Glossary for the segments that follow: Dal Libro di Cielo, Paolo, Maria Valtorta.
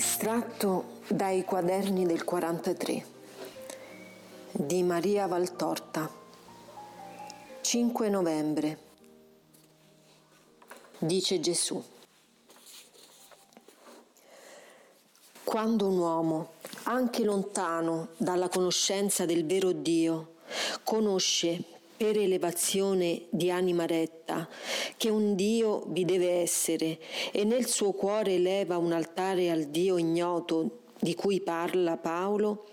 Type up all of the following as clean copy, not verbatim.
Estratto dai Quaderni del 43 di Maria Valtorta, 5 novembre. Dice Gesù: quando un uomo, anche lontano dalla conoscenza del vero Dio, conosce per elevazione di anima retta che un Dio vi deve essere e nel suo cuore eleva un altare al Dio ignoto di cui parla Paolo,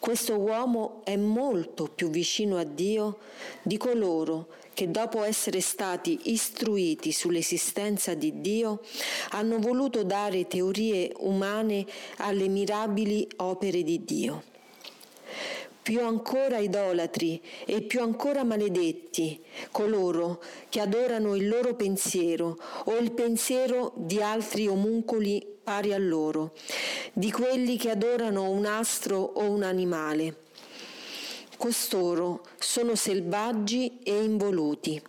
questo uomo è molto più vicino a Dio di coloro che dopo essere stati istruiti sull'esistenza di Dio hanno voluto dare teorie umane alle mirabili opere di Dio. Più ancora idolatri e più ancora maledetti coloro che adorano il loro pensiero o il pensiero di altri omuncoli pari a loro, di quelli che adorano un astro o un animale. Costoro sono selvaggi e involuti.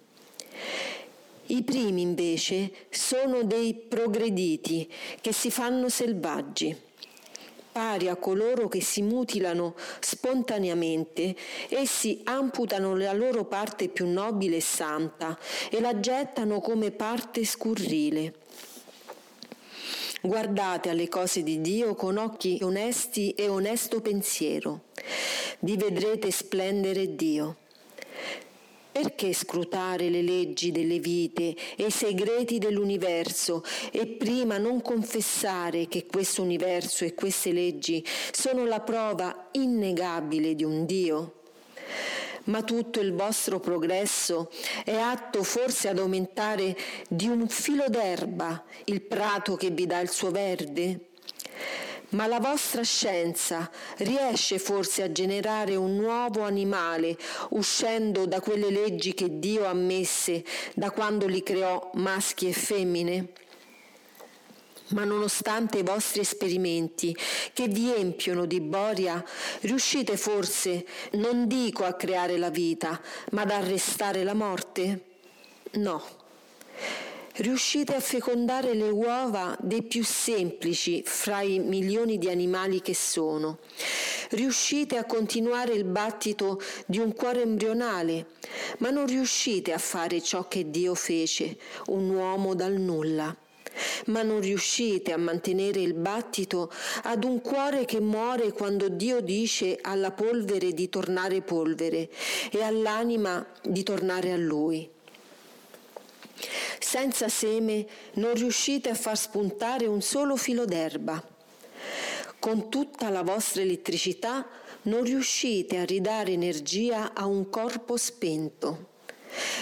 I primi invece sono dei progrediti che si fanno selvaggi, pari a coloro che si mutilano spontaneamente. Essi amputano la loro parte più nobile e santa e la gettano come parte scurrile. Guardate alle cose di Dio con occhi onesti e onesto pensiero. Vi vedrete splendere Dio. Perché scrutare le leggi delle vite e i segreti dell'universo e prima non confessare che questo universo e queste leggi sono la prova innegabile di un Dio? Ma tutto il vostro progresso è atto forse ad aumentare di un filo d'erba il prato che vi dà il suo verde? Ma la vostra scienza riesce forse a generare un nuovo animale uscendo da quelle leggi che Dio ha messe da quando li creò maschi e femmine? Ma nonostante i vostri esperimenti che vi empiono di boria, riuscite forse, non dico a creare la vita, ma ad arrestare la morte? No. Riuscite a fecondare le uova dei più semplici fra i milioni di animali che sono. Riuscite a continuare il battito di un cuore embrionale, ma non riuscite a fare ciò che Dio fece, un uomo dal nulla. Ma non riuscite a mantenere il battito ad un cuore che muore quando Dio dice alla polvere di tornare polvere e all'anima di tornare a Lui. Senza seme non riuscite a far spuntare un solo filo d'erba. Con tutta la vostra elettricità non riuscite a ridare energia a un corpo spento.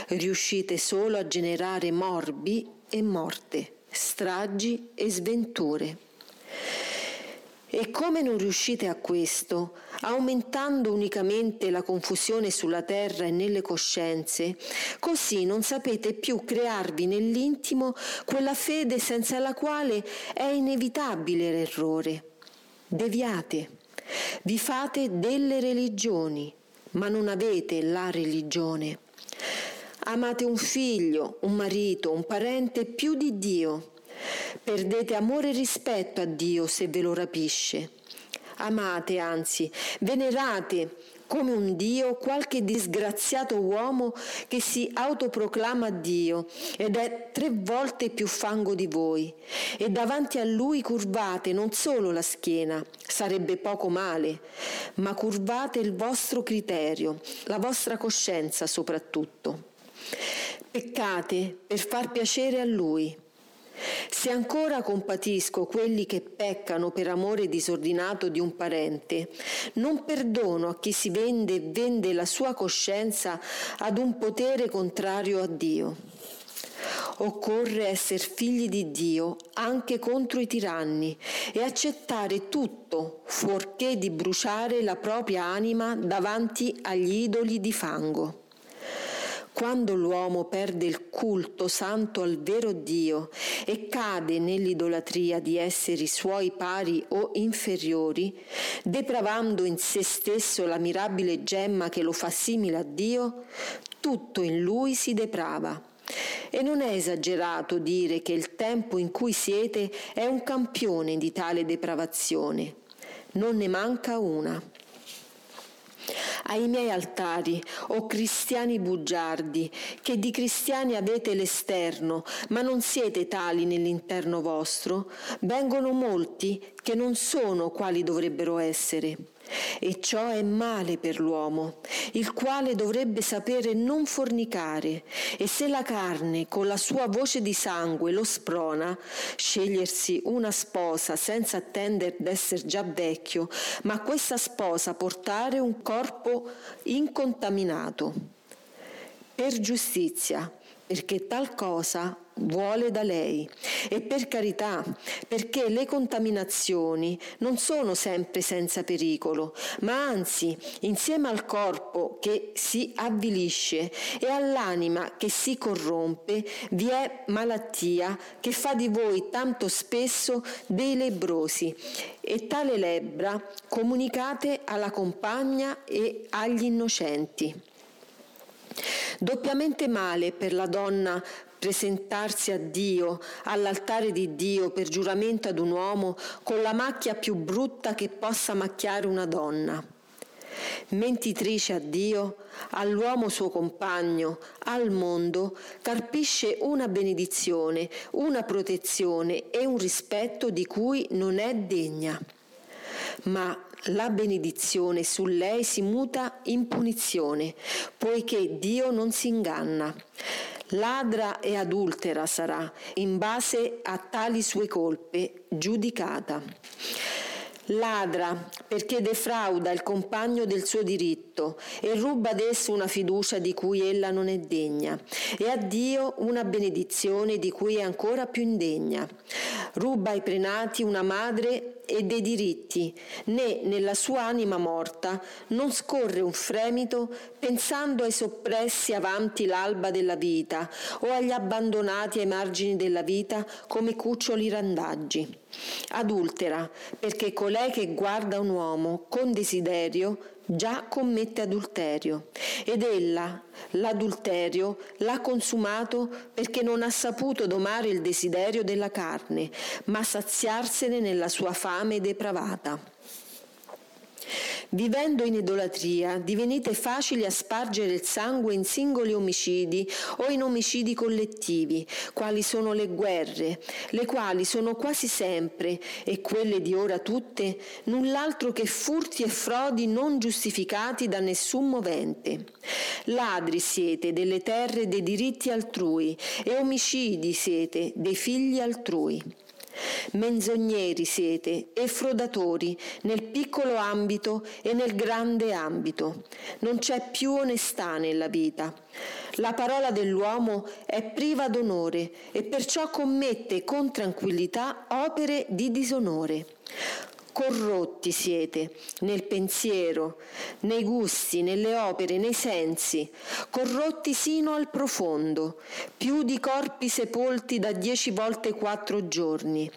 Riuscite solo a generare morbi e morte, stragi e sventure. E come non riuscite a questo, aumentando unicamente la confusione sulla terra e nelle coscienze, così non sapete più crearvi nell'intimo quella fede senza la quale è inevitabile l'errore. Deviate, vi fate delle religioni, ma non avete la religione. Amate un figlio, un marito, un parente più di Dio. Perdete amore e rispetto a Dio se ve lo rapisce. Amate, anzi, venerate come un Dio qualche disgraziato uomo che si autoproclama Dio ed è 3 volte più fango di voi, e davanti a lui curvate non solo la schiena, sarebbe poco male, ma curvate il vostro criterio, la vostra coscienza soprattutto. Peccate per far piacere a lui. Se ancora compatisco quelli che peccano per amore disordinato di un parente, non perdono a chi si vende e vende la sua coscienza ad un potere contrario a Dio. Occorre essere figli di Dio anche contro i tiranni e accettare tutto fuorché di bruciare la propria anima davanti agli idoli di fango. Quando l'uomo perde il culto santo al vero Dio e cade nell'idolatria di esseri suoi pari o inferiori, depravando in se stesso la mirabile gemma che lo fa simile a Dio, tutto in lui si deprava E non è esagerato dire che il tempo in cui siete è un campione di tale depravazione. Non ne manca una. Ai miei altari, o cristiani bugiardi, che di cristiani avete l'esterno, ma non siete tali nell'interno vostro, vengono molti che non sono quali dovrebbero essere. E ciò è male per l'uomo, il quale dovrebbe sapere non fornicare, e se la carne con la sua voce di sangue lo sprona, scegliersi una sposa senza attendere d'essere già vecchio, ma questa sposa portare un corpo incontaminato per giustizia, perché tal cosa vuole da lei, e per carità, perché le contaminazioni non sono sempre senza pericolo, ma anzi insieme al corpo che si avvilisce e all'anima che si corrompe vi è malattia che fa di voi tanto spesso dei lebbrosi, e tale lebbra comunicate alla compagna e agli innocenti. Doppiamente male per la donna presentarsi a Dio, all'altare di Dio, per giuramento ad un uomo, con la macchia più brutta che possa macchiare una donna. Mentitrice a Dio, all'uomo suo compagno, al mondo, carpisce una benedizione, una protezione e un rispetto di cui non è degna. Ma la benedizione su lei si muta in punizione, poiché Dio non si inganna. Ladra e adultera sarà, in base a tali sue colpe, giudicata. Ladra perché defrauda il compagno del suo diritto e ruba ad esso una fiducia di cui ella non è degna, e a Dio una benedizione di cui è ancora più indegna. Ruba ai prenati una madre e dei diritti, né nella sua anima morta non scorre un fremito pensando ai soppressi avanti l'alba della vita o agli abbandonati ai margini della vita come cuccioli randaggi. Adultera perché colei che guarda un uomo con desiderio già commette adulterio, ed ella l'adulterio l'ha consumato perché non ha saputo domare il desiderio della carne, ma saziarsene nella sua fame depravata. Vivendo in idolatria divenite facili a spargere il sangue in singoli omicidi o in omicidi collettivi, quali sono le guerre, le quali sono quasi sempre, e quelle di ora tutte, null'altro che furti e frodi non giustificati da nessun movente. Ladri siete delle terre e dei diritti altrui, e omicidi siete dei figli altrui. Menzogneri siete e frodatori nel piccolo ambito e nel grande ambito. Non c'è più onestà nella vita. La parola dell'uomo è priva d'onore e perciò commette con tranquillità opere di disonore. Corrotti siete nel pensiero, nei gusti, nelle opere, nei sensi, corrotti sino al profondo, più di corpi sepolti da 10 volte 4 giorni.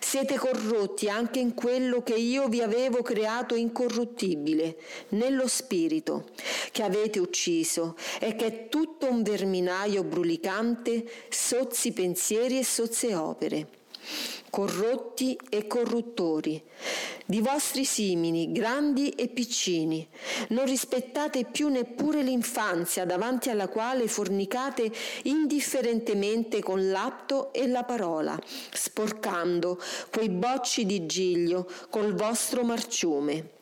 Siete corrotti anche in quello che io vi avevo creato incorruttibile, nello spirito, che avete ucciso e che è tutto un verminaio brulicante, sozzi pensieri e sozze opere. Corrotti e corruttori, di vostri simili, grandi e piccini, non rispettate più neppure l'infanzia, davanti alla quale fornicate indifferentemente con l'atto e la parola, sporcando quei bocci di giglio col vostro marciume.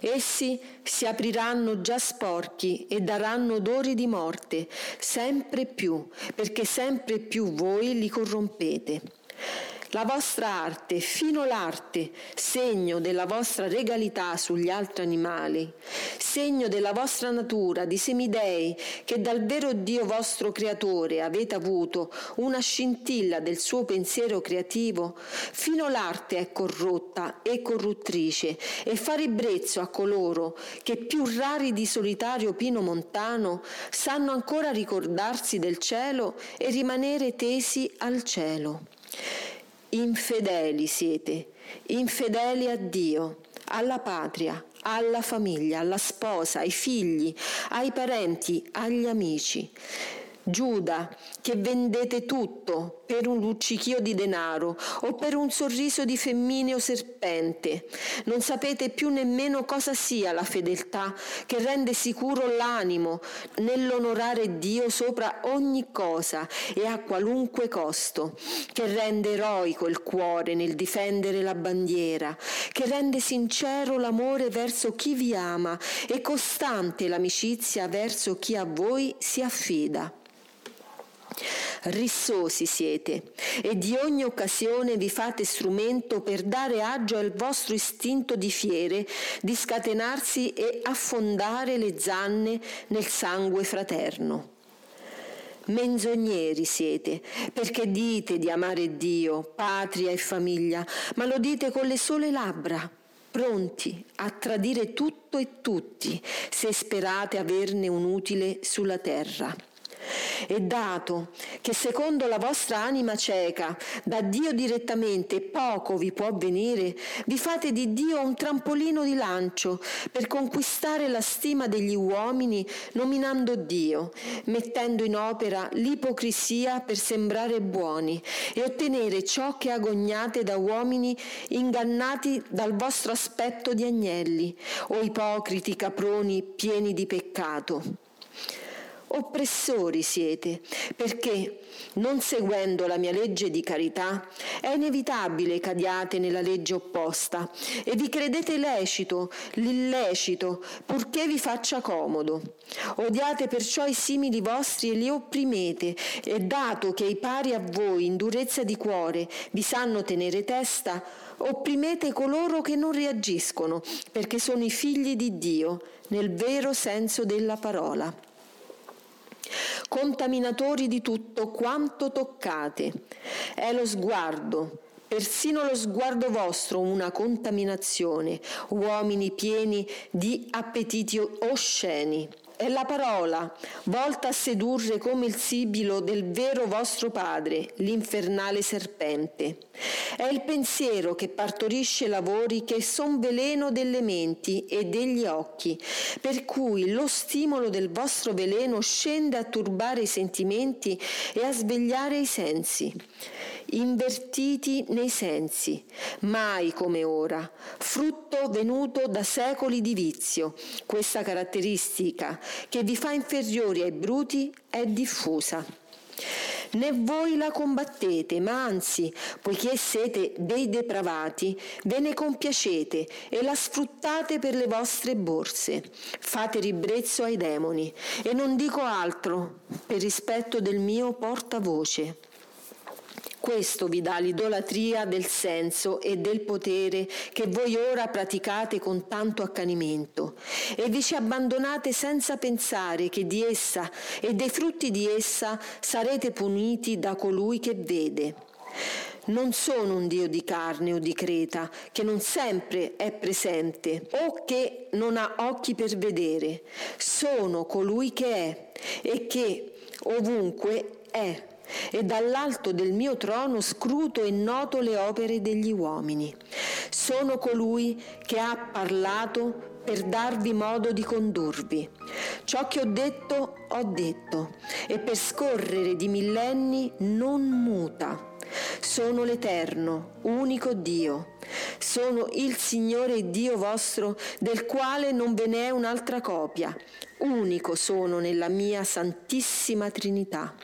Essi si apriranno già sporchi e daranno odori di morte, sempre più, perché sempre più voi li corrompete. La vostra arte, fino l'arte, segno della vostra regalità sugli altri animali, segno della vostra natura di semidei, che dal vero Dio vostro creatore avete avuto una scintilla del suo pensiero creativo, fino l'arte è corrotta e corruttrice, e fa ribrezzo a coloro che, più rari di solitario pino montano, sanno ancora ricordarsi del cielo e rimanere tesi al cielo. Infedeli siete, infedeli a Dio, alla patria, alla famiglia, alla sposa, ai figli, ai parenti, agli amici. Giuda, che vendete tutto per un luccichio di denaro o per un sorriso di femmineo serpente. Non sapete più nemmeno cosa sia la fedeltà che rende sicuro l'animo nell'onorare Dio sopra ogni cosa e a qualunque costo, che rende eroico il cuore nel difendere la bandiera, che rende sincero l'amore verso chi vi ama e costante l'amicizia verso chi a voi si affida. Rissosi siete e di ogni occasione vi fate strumento per dare agio al vostro istinto di fiere, di scatenarsi e affondare le zanne nel sangue fraterno. Menzogneri siete, perché dite di amare Dio, patria e famiglia, ma lo dite con le sole labbra, pronti a tradire tutto e tutti, se sperate averne un utile sulla terra. E dato che secondo la vostra anima cieca da Dio direttamente poco vi può venire, vi fate di Dio un trampolino di lancio per conquistare la stima degli uomini, nominando Dio, mettendo in opera l'ipocrisia per sembrare buoni e ottenere ciò che agognate da uomini ingannati dal vostro aspetto di agnelli o ipocriti caproni pieni di peccato. Oppressori siete, perché, non seguendo la mia legge di carità, è inevitabile cadiate nella legge opposta e vi credete lecito l'illecito, purché vi faccia comodo. Odiate perciò i simili vostri e li opprimete, e dato che i pari a voi in durezza di cuore vi sanno tenere testa, opprimete coloro che non reagiscono, perché sono i figli di Dio, nel vero senso della parola. Contaminatori di tutto quanto toccate. È lo sguardo, persino lo sguardo vostro, una contaminazione, uomini pieni di appetiti osceni. È la parola, volta a sedurre come il sibilo del vero vostro padre, l'infernale serpente. È il pensiero che partorisce lavori che son veleno delle menti e degli occhi, per cui lo stimolo del vostro veleno scende a turbare i sentimenti e a svegliare i sensi. Invertiti nei sensi, mai come ora, frutto venuto da secoli di vizio, questa caratteristica che vi fa inferiori ai bruti è diffusa. Né voi la combattete, ma anzi, poiché siete dei depravati, ve ne compiacete e la sfruttate per le vostre borse. Fate ribrezzo ai demoni, e non dico altro per rispetto del mio portavoce. Questo vi dà l'idolatria del senso e del potere che voi ora praticate con tanto accanimento, e vi ci abbandonate senza pensare che di essa e dei frutti di essa sarete puniti da colui che vede. Non sono un Dio di carne o di creta, che non sempre è presente o che non ha occhi per vedere. Sono colui che è e che ovunque è. E dall'alto del mio trono scruto e noto le opere degli uomini. Sono colui che ha parlato per darvi modo di condurvi. Ciò che ho detto, e per scorrere di millenni non muta. Sono l'Eterno, unico Dio. Sono il Signore Dio vostro, del quale non ve ne è un'altra copia. Unico sono nella mia Santissima Trinità.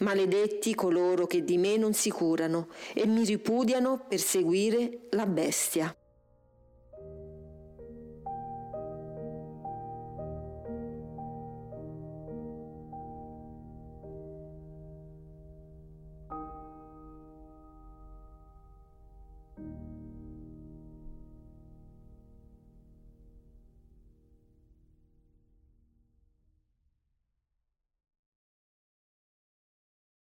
Maledetti coloro che di me non si curano e mi ripudiano per seguire la bestia.